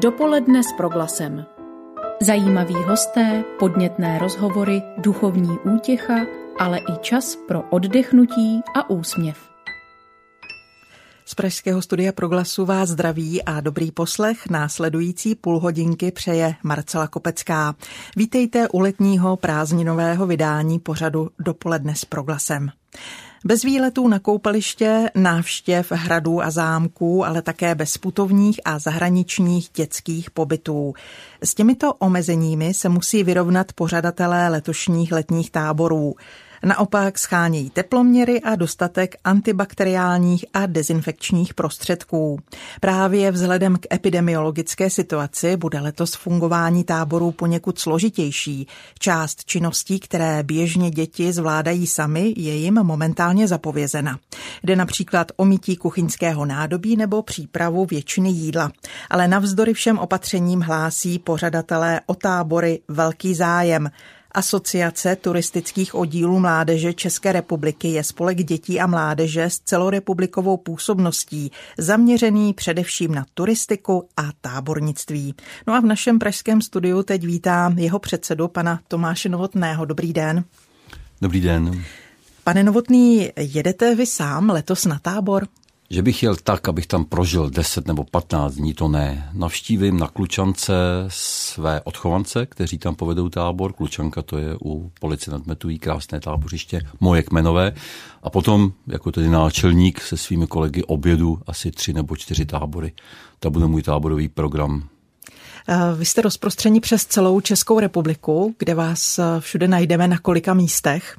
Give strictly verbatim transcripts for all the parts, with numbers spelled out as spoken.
Dopoledne s Proglasem. Zajímaví hosté, podnětné rozhovory, duchovní útěcha, ale i čas pro oddechnutí a úsměv. Z pražského studia Proglasu vás zdraví a dobrý poslech následující půlhodinky přeje Marcela Kopecká. Vítejte u letního prázdninového vydání pořadu Dopoledne s Proglasem. Bez výletů na koupaliště, návštěv hradů a zámků, ale také bez putovních a zahraničních dětských pobytů. S těmito omezeními se musí vyrovnat pořadatelé letošních letních táborů. Naopak shánějí teploměry a dostatek antibakteriálních a dezinfekčních prostředků. Právě vzhledem k epidemiologické situaci bude letos fungování táborů poněkud složitější. Část činností, které běžně děti zvládají sami, je jim momentálně zapovězena. Jde například o mytí kuchyňského nádobí nebo přípravu většiny jídla. Ale navzdory všem opatřením hlásí pořadatelé o tábory velký zájem. Asociace turistických oddílů mládeže České republiky je spolek dětí a mládeže s celorepublikovou působností, zaměřený především na turistiku a tábornictví. No a v našem pražském studiu teď vítám jeho předsedu, pana Tomáše Novotného. Dobrý den. Dobrý den. Pane Novotný, jedete vy sám letos na tábor? Že bych jel tak, abych tam prožil deset nebo patnáct dní, to ne. Navštívím na Klučance své odchovance, kteří tam povedou tábor. Klučanka, to je u Police nad Metují, krásné tábořiště, moje kmenové. A potom, jako tedy náčelník, se svými kolegy objedu asi tři nebo čtyři tábory. To bude můj táborový program. Vy jste rozprostřeni přes celou Českou republiku, kde vás všude najdeme na kolika místech?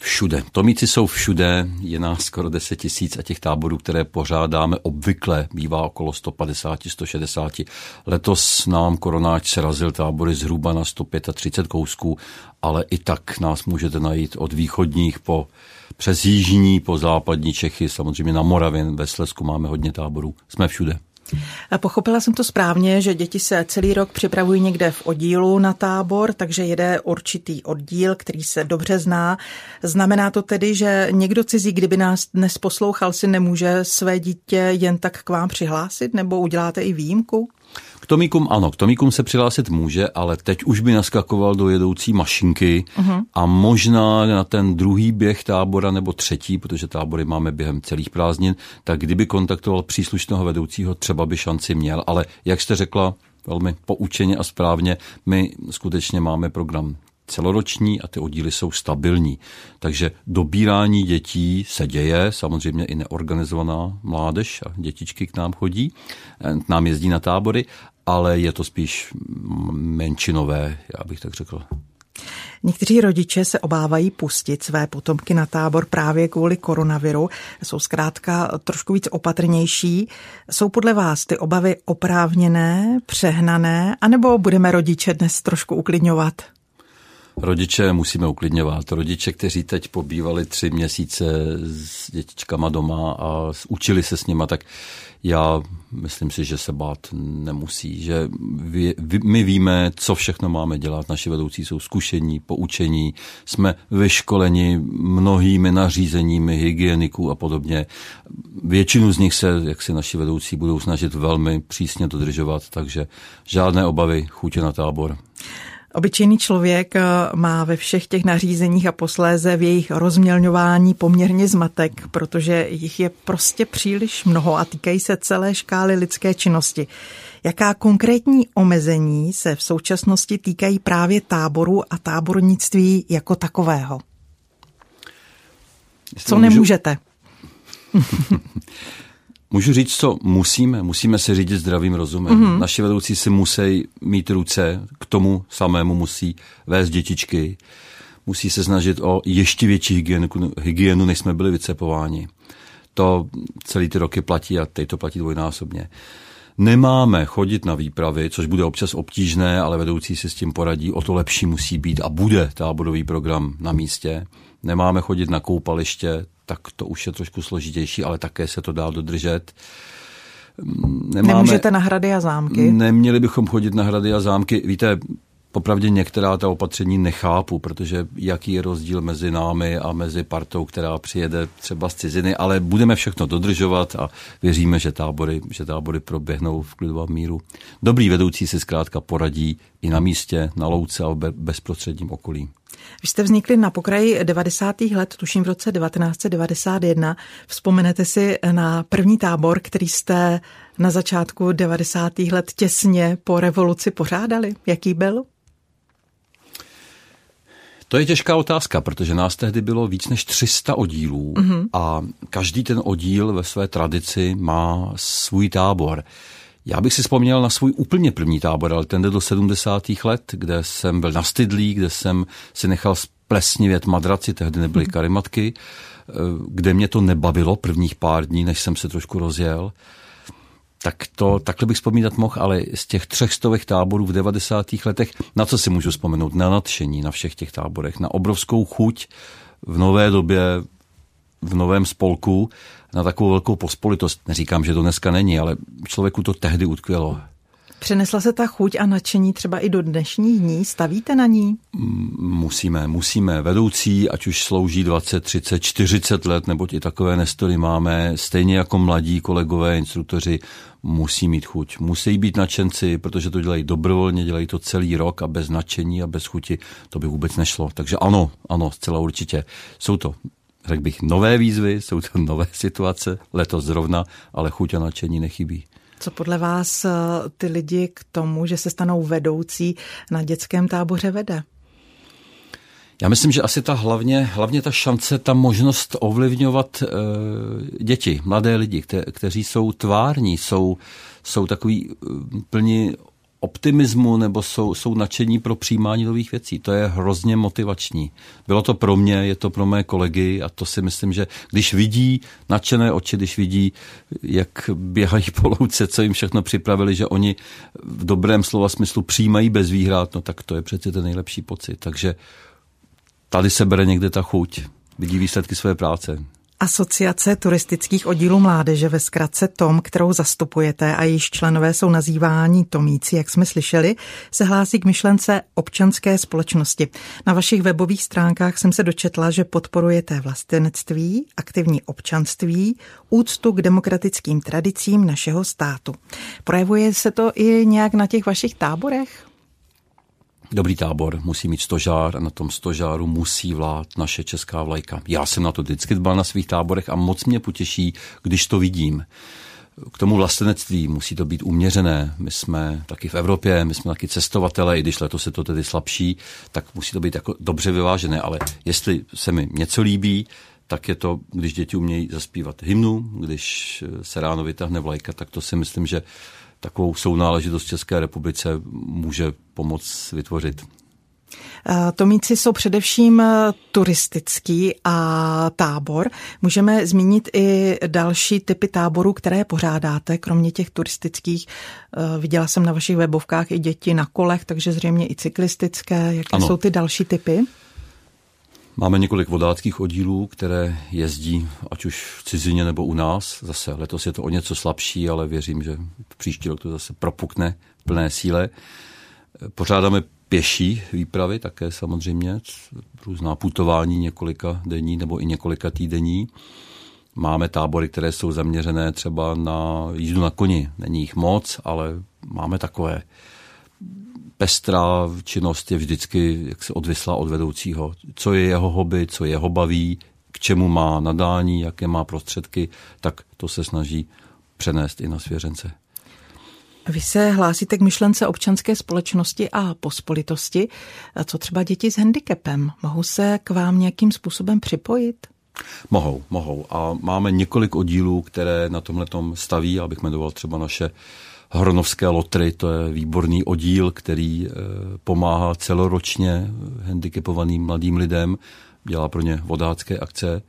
Všude. Tomíci jsou všude, je nás skoro deset tisíc a těch táborů, které pořádáme obvykle, bývá okolo sto padesát až sto šedesát. Letos nám koronáč srazil tábory zhruba na sto třicet pět kousků, ale i tak nás můžete najít od východních po přes jižní, po západní Čechy, samozřejmě na Moravě, ve Slezsku máme hodně táborů. Jsme všude. A pochopila jsem to správně, že děti se celý rok připravují někde v oddílu na tábor, takže jede určitý oddíl, který se dobře zná. Znamená to tedy, že někdo cizí, kdyby nás dnes poslouchal, si nemůže své dítě jen tak k vám přihlásit, nebo uděláte i výjimku? K Tomíkům ano, k Tomíkům se přihlásit může, ale teď už by naskakoval do jedoucí mašinky uh-huh. a možná na ten druhý běh tábora nebo třetí, protože tábory máme během celých prázdnin, tak kdyby kontaktoval příslušného vedoucího, třeba by šanci měl, ale jak jste řekla velmi poučeně a správně, my skutečně máme program celoroční a ty oddíly jsou stabilní. Takže dobírání dětí se děje, samozřejmě i neorganizovaná mládež a dětičky k nám chodí, k nám jezdí na tábory, ale je to spíš menšinové, já bych tak řekl. Někteří rodiče se obávají pustit své potomky na tábor právě kvůli koronaviru. Jsou zkrátka trošku víc opatrnější. Jsou podle vás ty obavy oprávněné, přehnané, anebo budeme rodiče dnes trošku uklidňovat? Rodiče musíme uklidňovat. Rodiče, kteří teď pobývali tři měsíce s dětičkama doma a učili se s nima, tak já myslím si, že se bát nemusí. Že vy, vy, my víme, co všechno máme dělat. Naši vedoucí jsou zkušení, poučení. Jsme vyškoleni mnohými nařízeními hygieniků a podobně. Většinu z nich se, jak si naši vedoucí budou snažit velmi přísně dodržovat, takže žádné obavy, chutě na tábor. Obyčejný člověk má ve všech těch nařízeních a posléze v jejich rozmělňování poměrně zmatek, protože jich je prostě příliš mnoho a týkají se celé škály lidské činnosti. Jaká konkrétní omezení se v současnosti týkají právě táboru a tábornictví jako takového? Co Můžu... nemůžete? Můžu říct, co musíme. Musíme se řídit zdravým rozumem. Mm-hmm. Naši vedoucí si musí mít ruce, k tomu samému musí vést dětičky. Musí se snažit o ještě větší hygienu, hygienu než jsme byli vycepováni. To celý ty roky platí a teď to platí dvojnásobně. Nemáme chodit na výpravy, což bude občas obtížné, ale vedoucí si s tím poradí. O to lepší musí být a bude táborový program na místě. Nemáme chodit na koupaliště, tak to už je trošku složitější, ale také se to dá dodržet. Nemáme, Nemůžete na hrady a zámky? Neměli bychom chodit na hrady a zámky. Víte, Popravdě některá ta opatření nechápu, protože jaký je rozdíl mezi námi a mezi partou, která přijede třeba z ciziny, ale budeme všechno dodržovat a věříme, že tábory, že tábory proběhnou v klidu a míru. Dobrý vedoucí si zkrátka poradí i na místě, na louce a v bezprostředním okolí. Vy jste vznikli na pokraji devadesátých let, tuším v roce devatenáct set devadesát jedna. Vzpomenete si na první tábor, který jste na začátku devadesátých let těsně po revoluci pořádali? Jaký byl? To je těžká otázka, protože nás tehdy bylo víc než tři sta oddílů, mm-hmm. a každý ten oddíl ve své tradici má svůj tábor. Já bych si vzpomněl na svůj úplně první tábor, ale ten jde do sedmdesátých let, kde jsem byl na Stydlí, kde jsem si nechal splesnivět madraci, tehdy nebyly karimatky, kde mě to nebavilo prvních pár dní, než jsem se trošku rozjel. Tak to, takhle bych vzpomínat mohl, ale z těch třech stových táborů v devadesátých letech, na co si můžu vzpomenout? Na nadšení na všech těch táborech, na obrovskou chuť v nové době, v novém spolku, na takovou velkou pospolitost. Neříkám, že to dneska není, ale člověku to tehdy utkvělo. Přenesla se ta chuť a nadšení třeba i do dnešních dní? Stavíte na ní? Musíme, musíme. Vedoucí, ať už slouží dvacet, třicet, čtyřicet let, neboť i takové nestory máme, stejně jako mladí kolegové, instruktoři, musí mít chuť. Musí být nadšenci, protože to dělají dobrovolně, dělají to celý rok a bez nadšení a bez chuti to by vůbec nešlo. Takže ano, ano, zcela určitě. Jsou to, řekl bych, nové výzvy, jsou to nové situace, letos zrovna, ale chuť a nadšení nechybí. Co podle vás ty lidi k tomu, že se stanou vedoucí na dětském táboře, vede? Já myslím, že asi ta hlavně, hlavně ta šance, ta možnost ovlivňovat e, děti, mladé lidi, kte, kteří jsou tvární, jsou, jsou takový plní optimismu nebo jsou, jsou nadšení pro přijímání nových věcí. To je hrozně motivační. Bylo to pro mě, je to pro mé kolegy a to si myslím, že když vidí nadšené oči, když vidí, jak běhají po louce, co jim všechno připravili, že oni v dobrém slova smyslu přijímají bez výhrad, no tak to je přeci ten nejlepší pocit. Takže tady se bere někde ta chuť. Vidí výsledky své práce. Asociace turistických oddílů mládeže, ve zkratce T O M, kterou zastupujete a jejíž členové jsou nazýváni Tomíci, jak jsme slyšeli, se hlásí k myšlence občanské společnosti. Na vašich webových stránkách jsem se dočetla, že podporujete vlastenectví, aktivní občanství, úctu k demokratickým tradicím našeho státu. Projevuje se to i nějak na těch vašich táborech? Dobrý tábor musí mít stožár a na tom stožáru musí vlát naše česká vlajka. Já jsem na to vždycky dbal na svých táborech a moc mě potěší, když to vidím. K tomu vlastenectví musí to být uměřené. My jsme taky v Evropě, my jsme taky cestovatelé, i když letos je to tedy slabší, tak musí to být jako dobře vyvážené. Ale jestli se mi něco líbí, tak je to, když děti umějí zaspívat hymnu, když se ráno vytáhne vlajka, tak to si myslím, že takovou sounáležitost České republice může pomoct vytvořit. Tomíci jsou především turistický a tábor. Můžeme zmínit i další typy táborů, které pořádáte, kromě těch turistických. Viděla jsem na vašich webovkách i děti na kolech, takže zřejmě i cyklistické. Jaké ano. Jsou ty další typy? Máme několik vodáckých oddílů, které jezdí ať už v cizině nebo u nás. Zase letos je to o něco slabší, ale věřím, že v příští rok to zase propukne v plné síle. Pořádáme pěší výpravy také samozřejmě, různá putování několika denní nebo i několika týdenní. Máme tábory, které jsou zaměřené třeba na jízdu na koni. Není jich moc, ale máme takové. Pestrá činnost je vždycky jak se odvislá od vedoucího. Co je jeho hobby, co jeho baví, k čemu má nadání, jaké má prostředky, tak to se snaží přenést i na svěřence. Vy se hlásíte k myšlence občanské společnosti a pospolitosti. A co třeba děti s handicapem? Mohou se k vám nějakým způsobem připojit? Mohou, mohou. A máme několik oddílů, které na tomhletom staví. Já bych jmenoval třeba naše Hronovské lotry, to je výborný oddíl, který pomáhá celoročně handicapovaným mladým lidem, dělá pro ně vodácké akce.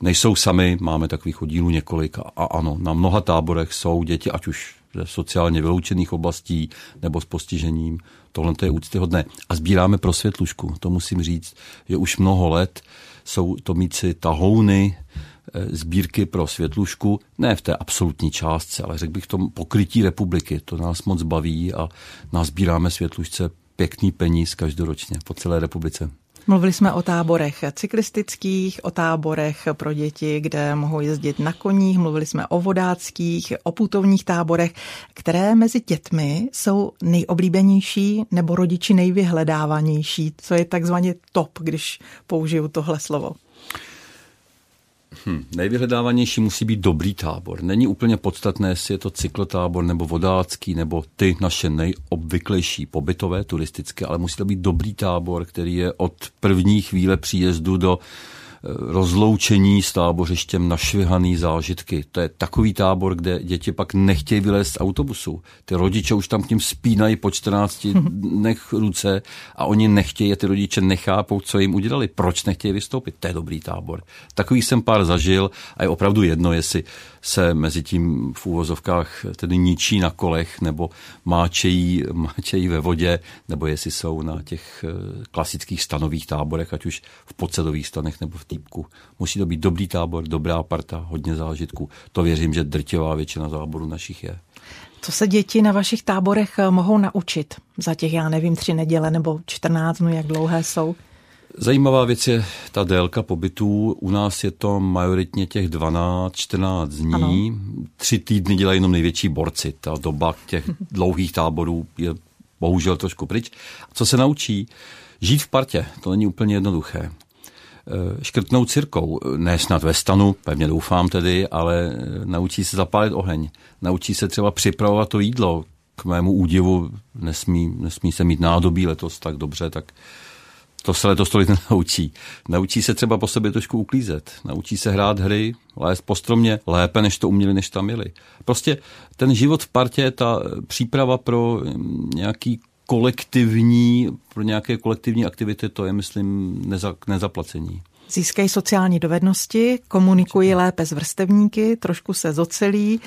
Nejsou sami, máme takových oddílů několik a ano, na mnoha táborech jsou děti, ať už ze sociálně vyloučených oblastí nebo s postižením. Tohle to je úctyhodné. A sbíráme prosvětlušku, to musím říct, že už mnoho let jsou Tomíci tahouny, sbírky pro světlušku, ne v té absolutní částce, ale řekl bych v tom pokrytí republiky. To nás moc baví a nazbíráme světlušce pěkný peníz každoročně po celé republice. Mluvili jsme o táborech cyklistických, o táborech pro děti, kde mohou jezdit na koních, mluvili jsme o vodáckých, o putovních táborech, které mezi dětmi jsou nejoblíbenější nebo rodiči nejvyhledávanější, co je takzvaně top, když použiju tohle slovo. Hmm, nejvyhledávanější musí být dobrý tábor. Není úplně podstatné, jestli je to cyklotábor nebo vodácký, nebo ty naše nejobvyklejší pobytové, turistické, ale musí to být dobrý tábor, který je od první chvíle příjezdu do rozloučení s tábořištěm našvihaný zážitky. To je takový tábor, kde děti pak nechtějí vylézt z autobusu. Ty rodiče už tam k ním spínají po čtrnácti dnech ruce a oni nechtějí a ty rodiče nechápou, co jim udělali. Proč nechtějí vystoupit? To je dobrý tábor. Takový jsem pár zažil a je opravdu jedno, jestli se mezi tím v úvozovkách tedy ničí na kolech nebo máčejí, máčejí ve vodě, nebo jestli jsou na těch klasických stanových táborech, ať už v podsedových stanech nebo v týpku. Musí to být dobrý tábor, dobrá parta, hodně zážitků. To věřím, že drtivá většina táborů našich je. Co se děti na vašich táborech mohou naučit za těch, já nevím, tři neděle nebo čtrnáct dnů, jak dlouhé jsou? Zajímavá věc je ta délka pobytů. U nás je to majoritně těch dvanáct čtrnáct dní. Ano. Tři týdny dělají jenom největší borci. Ta doba těch dlouhých táborů je bohužel trošku pryč. Co se naučí? Žít v partě. To není úplně jednoduché. Škrtnout cirkou, ne snad ve stanu, pevně doufám tedy, ale naučí se zapálit oheň. Naučí se třeba připravovat to jídlo. K mému údivu nesmí, nesmí se mít nádobí letos tak dobře, tak to se letos tolik nenaučí. Naučí se třeba po sobě trošku uklízet. Naučí se hrát hry, lézt po stromě lépe, než to uměli, než tam jeli. Prostě ten život v partě, ta příprava pro nějaký kolektivní, pro nějaké kolektivní aktivity, to je, myslím, neza, nezaplacení. Získají sociální dovednosti, komunikují lépe s vrstevníky, trošku se zocelí,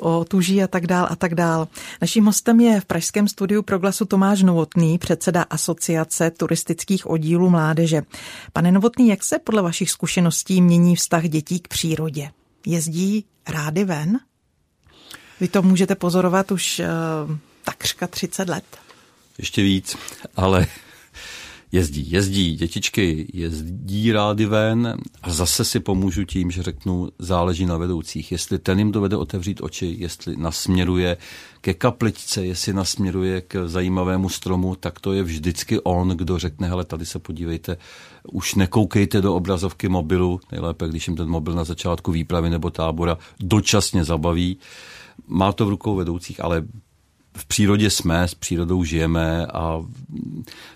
otuží a tak dál a tak dál. Naším hostem je v pražském studiu Proglasu Tomáš Novotný, předseda Asociace turistických oddílů mládeže. Pane Novotný, jak se podle vašich zkušeností mění vztah dětí k přírodě? Jezdí rádi ven? Vy to můžete pozorovat už takřka třicet let. Ještě víc, ale jezdí, jezdí, dětičky jezdí rádi ven a zase si pomůžu tím, že řeknu, záleží na vedoucích, jestli ten jim dovede otevřít oči, jestli nasměruje ke kapličce, jestli nasměruje k zajímavému stromu, tak to je vždycky on, kdo řekne, hele, tady se podívejte, už nekoukejte do obrazovky mobilu, nejlépe, když jim ten mobil na začátku výpravy nebo tábora dočasně zabaví. Má to v rukou vedoucích, ale v přírodě jsme, s přírodou žijeme a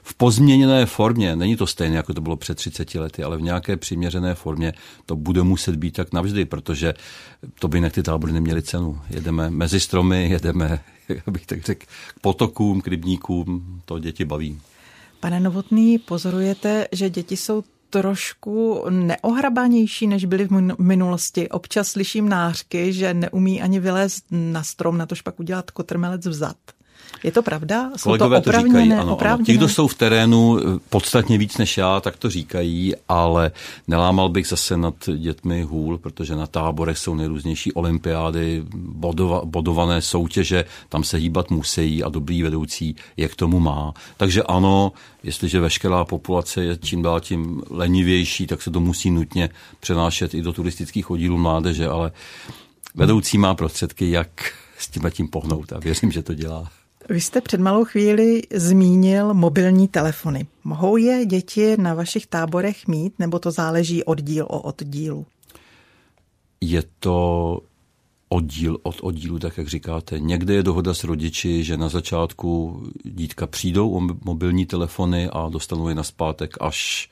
v pozměněné formě, není to stejné, jako to bylo před třiceti lety, ale v nějaké přiměřené formě to bude muset být tak navždy, protože to by jinak ty tábory neměly cenu. Jedeme mezi stromy, jedeme, jak bych tak řekl, k potokům, k rybníkům, to děti baví. Pane Novotný, pozorujete, že děti jsou trošku neohrabanější, než byly v minulosti. Občas slyším nářky, že neumí ani vylézt na strom, na tož pak udělat kotrmelec vzad. Je to pravda? Jsou kolegové to opravněné, to říkají, ano, opravněné? Ano. Ti, kdo jsou v terénu podstatně víc než já, tak to říkají, ale nelámal bych zase nad dětmi hůl, protože na táborech jsou nejrůznější olympiády, bodova, bodované soutěže, tam se hýbat musí a dobrý vedoucí je k tomu má. Takže ano, jestliže veškerá populace je čím dál tím lenivější, tak se to musí nutně přenášet i do turistických oddílů mládeže, ale vedoucí má prostředky, jak s tím a tím pohnout a věřím, že to dělá. Vy jste před malou chvíli zmínil mobilní telefony. Mohou je děti na vašich táborech mít, nebo to záleží oddíl o oddílu? Je to oddíl od oddílu, tak jak říkáte. Někde je dohoda s rodiči, že na začátku dítka přijdou o mobilní telefony a dostanou je nazpátek až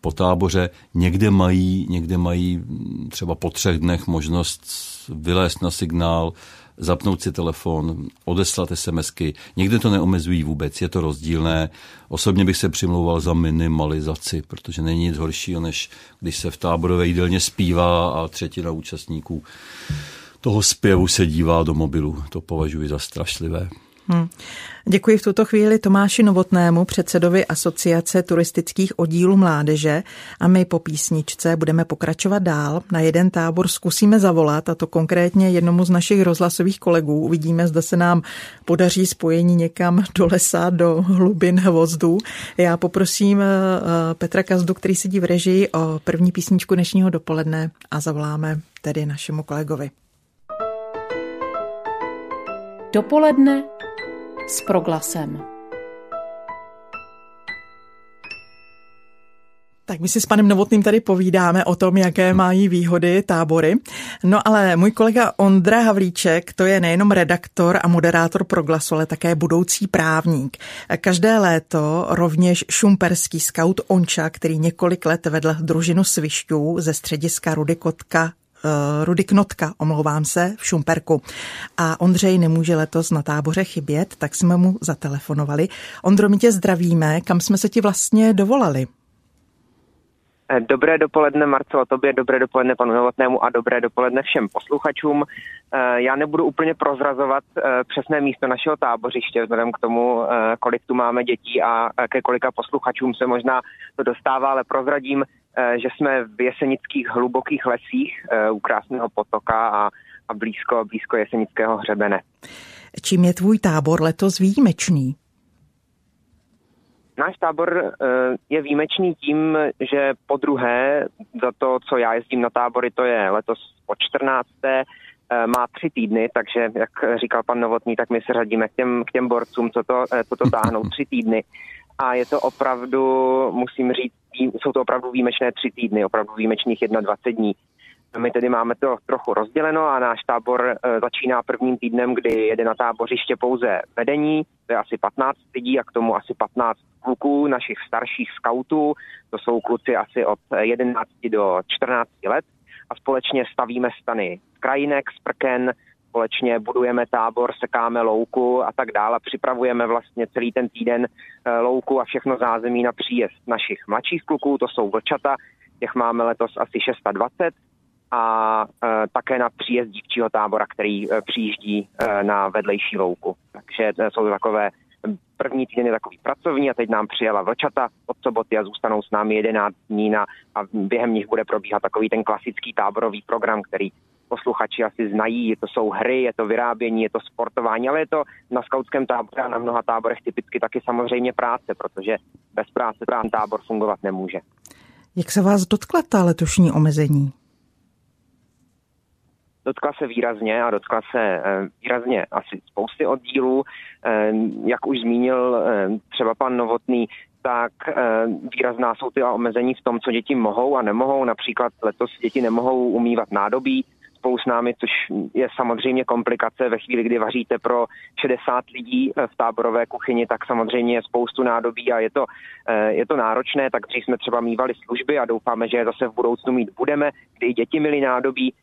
po táboře. Někde mají, někde mají třeba po třech dnech možnost vylézt na signál, zapnout si telefon, odeslat SMSky. Někde to neomezují vůbec, je to rozdílné. Osobně bych se přimlouval za minimalizaci, protože není nic horšího, než když se v táborové jídelně zpívá a třetina účastníků toho zpěvu se dívá do mobilu. To považuji za strašlivé. Hmm. Děkuji v tuto chvíli Tomáši Novotnému, předsedovi Asociace turistických oddílů mládeže, a my po písničce budeme pokračovat dál. Na jeden tábor zkusíme zavolat, a to konkrétně jednomu z našich rozhlasových kolegů. Uvidíme, zda se nám podaří spojení někam do lesa, do hlubin hvozdů. Já poprosím Petra Kazdu, který sedí v režii, o první písničku dnešního dopoledne a zavoláme tedy našemu kolegovi. Dopoledne s Proglasem. Tak my si s panem Novotným tady povídáme o tom, jaké mají výhody tábory. No ale můj kolega Ondra Havlíček, to je nejenom redaktor a moderátor Proglasu, ale také budoucí právník. Každé léto rovněž šumperský skaut Onča, který několik let vedl družinu svišťů ze střediska Rudy Knotka, Rudy Knotka, omlouvám se, v Šumperku. A Ondřej nemůže letos na táboře chybět, tak jsme mu zatelefonovali. Ondro, my tě zdravíme. Kam jsme se ti vlastně dovolali? Dobré dopoledne, Marcelo, tobě, dobré dopoledne panu Novotnému a dobré dopoledne všem posluchačům. Já nebudu úplně prozrazovat přesné místo našeho tábořiště, vzhledem k tomu, kolik tu máme dětí a ke kolika posluchačům se možná to dostává, ale prozradím, že jsme v jesenických hlubokých lesích u krásného potoka a, a blízko, blízko jesenického hřebene. Čím je tvůj tábor letos výjimečný? Náš tábor je výjimečný tím, že po druhé, za to, co já jezdím na tábory, to je letos po čtrnácté má tři týdny, takže, jak říkal pan Novotný, tak my se řadíme k těm, k těm borcům, co to, co to táhnou tři týdny. A je to opravdu, musím říct, jsou to opravdu výjimečné tři týdny, opravdu výjimečných dvacet jedna dní. My tedy máme to trochu rozděleno a náš tábor začíná prvním týdnem, kdy jede na tábořiště pouze vedení, to je asi patnáct lidí a k tomu asi patnáct kluků, našich starších skautů, to jsou kluci asi od jedenácti do čtrnácti let, a společně stavíme stany z krajinek, z prken, společně budujeme tábor, sekáme louku a tak dále. Připravujeme vlastně celý ten týden louku a všechno zázemí na příjezd našich mladších kluků, to jsou vlčata, těch máme letos asi dvacet šest, a e, také na příjezd dívčího tábora, který e, přijíždí e, na vedlejší louku. Takže e, jsou takové, první týden je takový pracovní a teď nám přijela vlčata od soboty a zůstanou s námi jedenáct dní na, a během nich bude probíhat takový ten klasický táborový program, který posluchači asi znají. Je to jsou hry, je to vyrábění, je to sportování, ale je to na skautském táboře a na mnoha táborech typicky taky samozřejmě práce, protože bez práce ten tábor fungovat nemůže. Jak se vás dotkla ta letošní omezení? Dotkla se výrazně a dotkla se výrazně asi spousty oddílů. Jak už zmínil třeba pan Novotný, tak výrazná jsou ty omezení v tom, co děti mohou a nemohou. Například letos děti nemohou umývat nádobí spolu s námi, což je samozřejmě komplikace. Ve chvíli, kdy vaříte pro šedesát lidí v táborové kuchyni, tak samozřejmě je spoustu nádobí a je to, je to náročné. Tak dřív jsme třeba mývali služby a doufáme, že je zase v budoucnu mít budeme, kdy děti měly nádobí.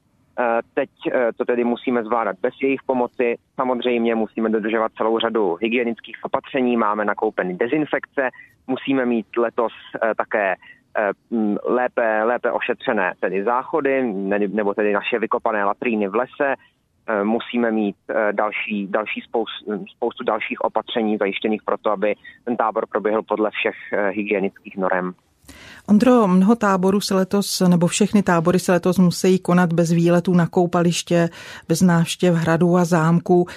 Teď to tedy musíme zvládat bez jejich pomoci. Samozřejmě musíme dodržovat celou řadu hygienických opatření, máme nakoupeny dezinfekce, musíme mít letos také lépe, lépe ošetřené tedy záchody, nebo tedy naše vykopané latríny v lese. Musíme mít další, další spoustu, spoustu dalších opatření zajištěných pro to, aby ten tábor proběhl podle všech hygienických norem. Ondro, mnoho táborů se letos, nebo všechny tábory se letos musí konat bez výletů na koupaliště, bez návštěv hradů a zámků.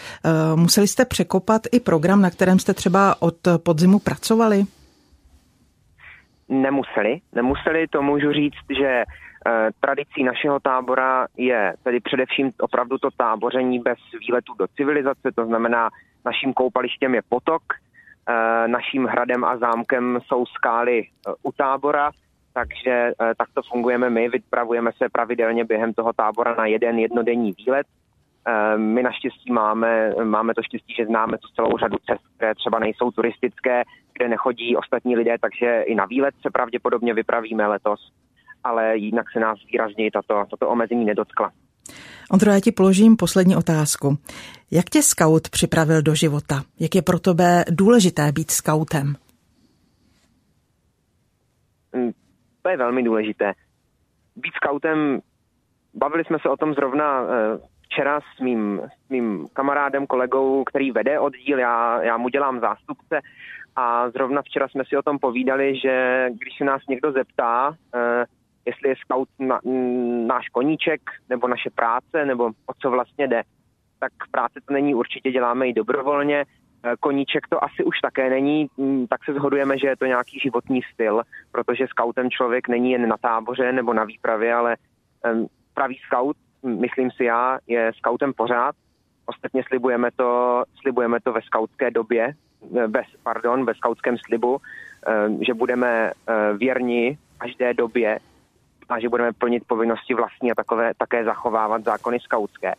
Museli jste překopat i program, na kterém jste třeba od podzimu pracovali? Nemuseli. Nemuseli, to můžu říct, že tradicí našeho tábora je tedy především opravdu to táboření bez výletů do civilizace, to znamená, naším koupalištěm je potok, naším hradem a zámkem jsou skály u tábora, takže takto fungujeme my, vypravujeme se pravidelně během toho tábora na jeden jednodenní výlet. My naštěstí máme, máme to štěstí, že známe tu celou řadu cest, které třeba nejsou turistické, kde nechodí ostatní lidé, takže i na výlet se pravděpodobně vypravíme letos, ale jinak se nás výrazně tato, tato omezení nedotkla. Ondro, já ti položím poslední otázku. Jak tě skaut připravil do života? Jak je pro tebe důležité být skautem? To je velmi důležité. Být skautem, bavili jsme se o tom zrovna včera s mým, s mým kamarádem, kolegou, který vede oddíl, já, já mu dělám zástupce a zrovna včera jsme si o tom povídali, že když se nás někdo zeptá, eh, jestli je scout na, m, náš koníček nebo naše práce nebo o co vlastně jde, tak práce to není, určitě děláme ji dobrovolně, koníček to asi už také není, tak se shodujeme, že je to nějaký životní styl, protože skautem člověk není jen na táboře nebo na výpravě, ale pravý skaut, myslím si já, je skautem pořád. Ostatně slibujeme to, slibujeme to ve skautské době, bez, pardon, ve skautském slibu, že budeme věrni až té době a že budeme plnit povinnosti vlastní a takové, také zachovávat zákony skautské.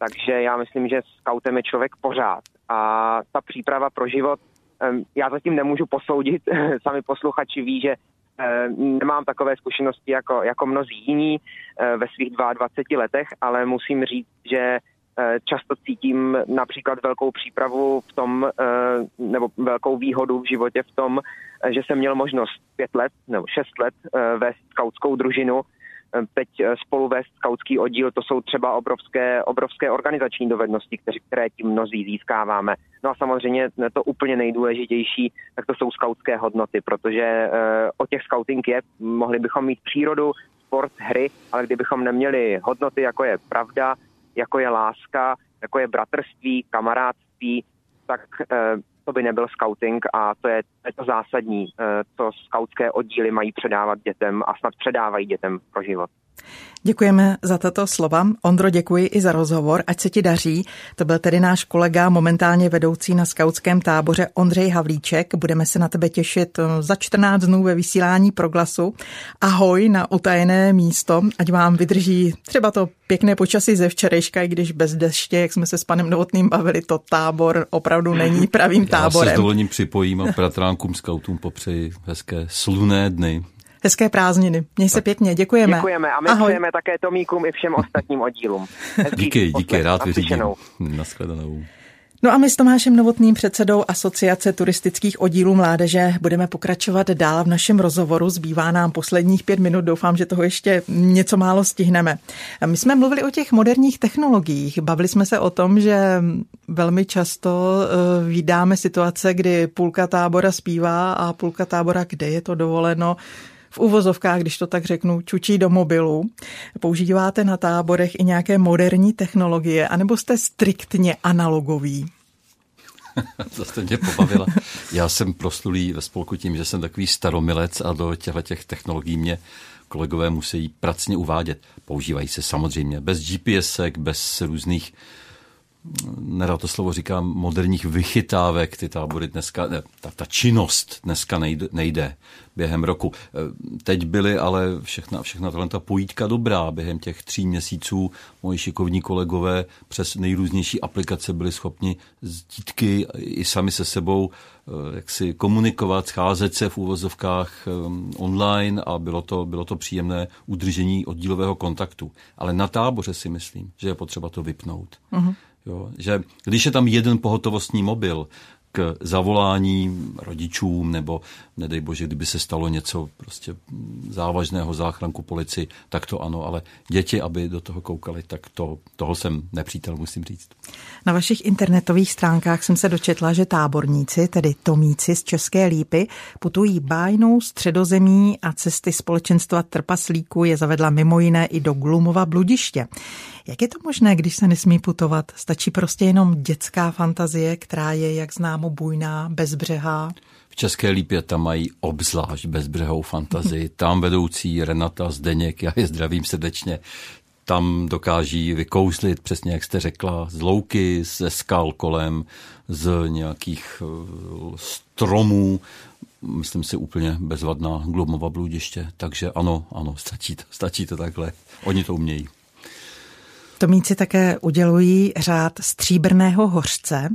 Takže já myslím, že skautem je člověk pořád. A ta příprava pro život, já zatím nemůžu posoudit, sami posluchači ví, že nemám takové zkušenosti jako, jako mnozí jiní ve svých dvaadvaceti letech, ale musím říct, že často cítím například velkou přípravu v tom, nebo velkou výhodu v životě v tom, že jsem měl možnost pět let nebo šest let vést skautskou družinu, teď spolu vést skautský oddíl, to jsou třeba obrovské, obrovské organizační dovednosti, které, které tím mnozí získáváme. No a samozřejmě to úplně nejdůležitější, tak to jsou skautské hodnoty, protože o těch skauting je, mohli bychom mít přírodu, sport, hry, ale kdybychom neměli hodnoty, jako je pravda, jako je láska, jako je bratrství, kamarádství, tak to by nebyl skauting a to je, je to zásadní, co skautské oddíly mají předávat dětem a snad předávají dětem pro život. Děkujeme za tato slova. Ondro, děkuji i za rozhovor. Ať se ti daří. To byl tedy náš kolega, momentálně vedoucí na skautském táboře Ondřej Havlíček. Budeme se na tebe těšit za čtrnáct dnů ve vysílání Proglasu. Ahoj na utajené místo. Ať vám vydrží třeba to pěkné počasí ze včerejška, i když bez deště, jak jsme se s panem Novotným bavili, to tábor opravdu není pravým táborem. Já se s dovolením připojím a bratránkům skautům popřeji hezké slunné dny. Hezké prázdniny. Měj se pěkně, děkujeme. Děkujeme a my přejeme také Tomíkům i všem ostatním oddílům. Hezký díky, díky, rád vyřídím. Naschledanou. No a my s Tomášem Novotným, předsedou Asociace turistických oddílů mládeže, budeme pokračovat dál v našem rozhovoru. Zbývá nám posledních pět minut, doufám, že toho ještě něco málo stihneme. My jsme mluvili o těch moderních technologiích, bavili jsme se o tom, že velmi často vídáme situace, kdy půlka tábora zpívá a půlka tábora, kde je to dovoleno, v uvozovkách, když to tak řeknu, čučí do mobilu. Používáte na táborech i nějaké moderní technologie, anebo jste striktně analogoví? To jste mě pobavila. Já jsem proslulý ve spolku tím, že jsem takový staromilec a do těchto technologií mě kolegové musí pracně uvádět. Používají se samozřejmě bez G P S ek, bez různých, nerad to slovo říkám, moderních vychytávek, ty tábory dneska, ne, ta, ta činnost dneska nejde, nejde během roku. Teď byly ale všechna, všechna ta pojítka dobrá. Během těch tří měsíců moji šikovní kolegové přes nejrůznější aplikace byli schopni s dítky i sami se sebou jaksi komunikovat, scházet se v úvozovkách online a bylo to, bylo to příjemné udržení oddílového kontaktu. Ale na táboře si myslím, že je potřeba to vypnout. Uh-huh. Jo, že když je tam jeden pohotovostní mobil k zavolání rodičům nebo, nedej bože, kdyby se stalo něco prostě závažného, záchranku policii, tak to ano, ale děti, aby do toho koukali, tak to, toho jsem nepřítel, musím říct. Na vašich internetových stránkách jsem se dočetla, že táborníci, tedy Tomíci z České Lípy, putují bájnou středozemí a cesty společenstva trpaslíků je zavedla mimo jiné i do Glumova Bludiště. Jak je to možné, když se nesmí putovat? Stačí prostě jenom dětská fantazie, která je, jak známo, bujná, bezbřehá? V České Lípě tam mají obzvlášť bezbřehou fantazii. Tam vedoucí Renata Zdeněk, já je zdravím srdečně, tam dokáží vykouzlit, přesně jak jste řekla, z louky, ze skal kolem, z nějakých stromů, myslím si úplně bezvadná Glumova Bludiště. Takže ano, ano, stačí to, stačí to takhle. Oni to umějí. Tomíci také udělují řád Stříbrného hořce.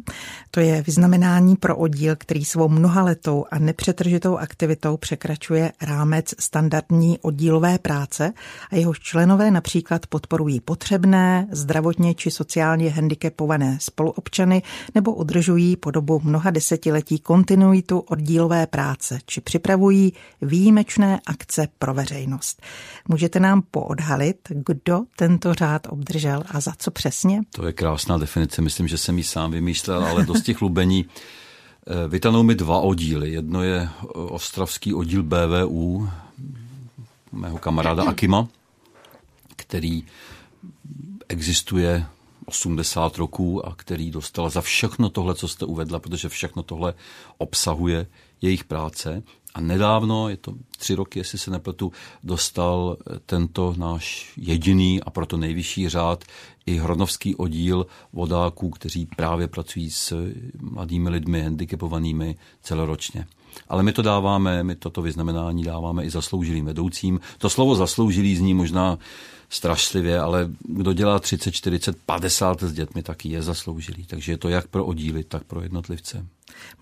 To je vyznamenání pro oddíl, který svou mnohaletou a nepřetržitou aktivitou překračuje rámec standardní oddílové práce a jeho členové například podporují potřebné, zdravotně či sociálně handicapované spoluobčany nebo udržují po dobu mnoha desetiletí kontinuitu oddílové práce či připravují výjimečné akce pro veřejnost. Můžete nám poodhalit, kdo tento řád obdržel? držel a za co přesně? To je krásná definice, myslím, že jsem ji sám vymýšlel, ale dost těch chlubení. Vytanou mi dva oddíly. Jedno je ostravský oddíl bé vé ú, mého kamaráda Akima, který existuje osmdesát roků a který dostal za všechno tohle, co jste uvedla, protože všechno tohle obsahuje jejich práce. A nedávno, je to tři roky, jestli se nepletu, dostal tento náš jediný a proto nejvyšší řád i hronovský oddíl vodáků, kteří právě pracují s mladými lidmi handicapovanými celoročně. Ale my to dáváme, my toto vyznamenání dáváme i zasloužilým vedoucím. To slovo zasloužilý zní možná strašlivě, ale kdo dělá třicet, čtyřicet, padesát s dětmi, tak je zasloužilý. Takže je to jak pro oddíly, tak pro jednotlivce.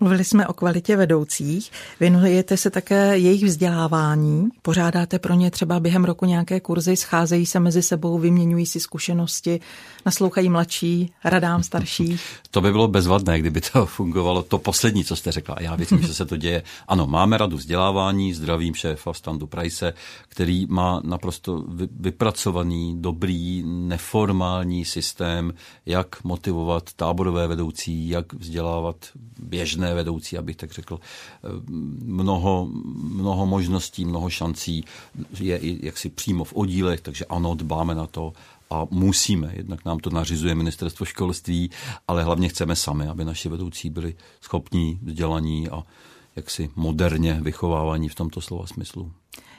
Mluvili jsme o kvalitě vedoucích. Věnujete se také jejich vzdělávání. Pořádáte pro ně třeba během roku nějaké kurzy, scházejí se mezi sebou, vyměňují si zkušenosti, naslouchají mladší radám starších. To by bylo bezvadné, kdyby to fungovalo. To poslední, co jste řekla. Já věřím, že se to děje. Ano, máme radu vzdělávání, zdravím šéfa Stanu Price, který má naprosto vypracovaný, dobrý, neformální systém, jak motivovat táborové vedoucí, jak vzdělávat běžné vedoucí, abych tak řekl. Mnoho, mnoho možností, mnoho šancí je i jaksi přímo v oddílech, takže ano, dbáme na to a musíme. Jednak nám to nařizuje ministerstvo školství, ale hlavně chceme sami, aby naši vedoucí byli schopní, vzdělaní a jaksi moderně vychovávání v tomto slova smyslu.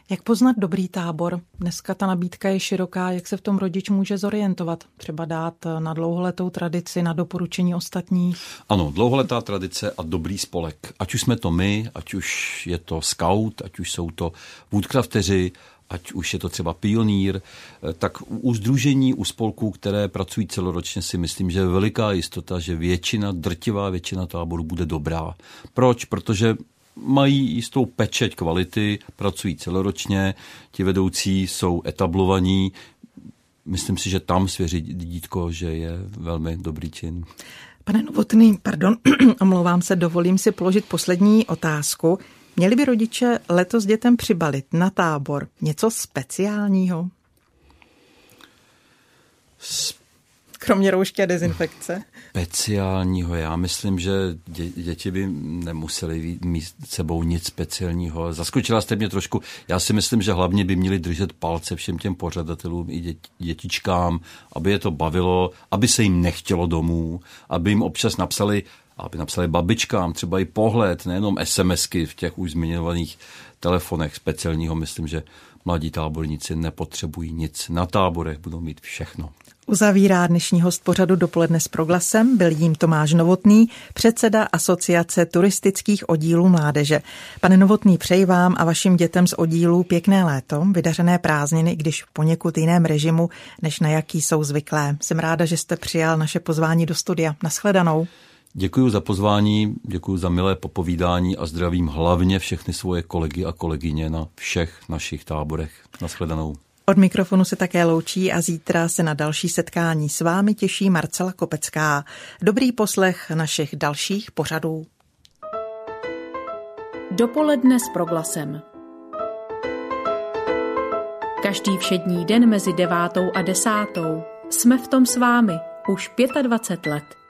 Jak poznat dobrý tábor? Dneska ta nabídka je široká. Jak se v tom rodič může zorientovat? Třeba dát na dlouholetou tradici, na doporučení ostatních? Ano, dlouholetá tradice a dobrý spolek. Ať už jsme to my, ať už je to scout, ať už jsou to woodcrafteři, ať už je to třeba pionýr, tak u sdružení, u spolků, které pracují celoročně, si myslím, že je veliká jistota, že většina, drtivá většina táborů bude dobrá. Proč? Protože mají jistou pečeť kvality, pracují celoročně, ti vedoucí jsou etablovaní. Myslím si, že tam svěří dítko, že je velmi dobrý čin. Pane Novotný, pardon, omlouvám se, dovolím si položit poslední otázku. Měli by rodiče letos dětem přibalit na tábor něco speciálního? Kromě roušky a dezinfekce. Speciálního. Já myslím, že dě, děti by nemuseli mít sebou nic speciálního. Zaskočila jste mě trošku. Já si myslím, že hlavně by měli držet palce všem těm pořadatelům i děti, dětičkám, aby je to bavilo, aby se jim nechtělo domů, aby jim občas napsali, aby napsali babičkám třeba i pohled, nejenom SMSky v těch už zmiňovaných telefonech. Speciálního myslím, že mladí táborníci nepotřebují nic. Na táborech budou mít všechno. Uzavírá dnešní host pořadu Dopoledne s Proglasem, byl jím Tomáš Novotný, předseda Asociace turistických oddílů mládeže. Pane Novotný, přeji vám a vašim dětem z oddílů pěkné léto, vydařené prázdniny, i když v poněkud jiném režimu, než na jaký jsou zvyklé. Jsem ráda, že jste přijal naše pozvání do studia. Nashledanou. Děkuji za pozvání, děkuji za milé popovídání a zdravím hlavně všechny svoje kolegy a kolegyně na všech našich táborech. Nashledanou. Od mikrofonu se také loučí a zítra se na další setkání s vámi těší Marcela Kopecká. Dobrý poslech našich dalších pořadů. Dopoledne s Proglasem. Každý všední den mezi devátou a desátou jsme v tom s vámi už dvacet pět let.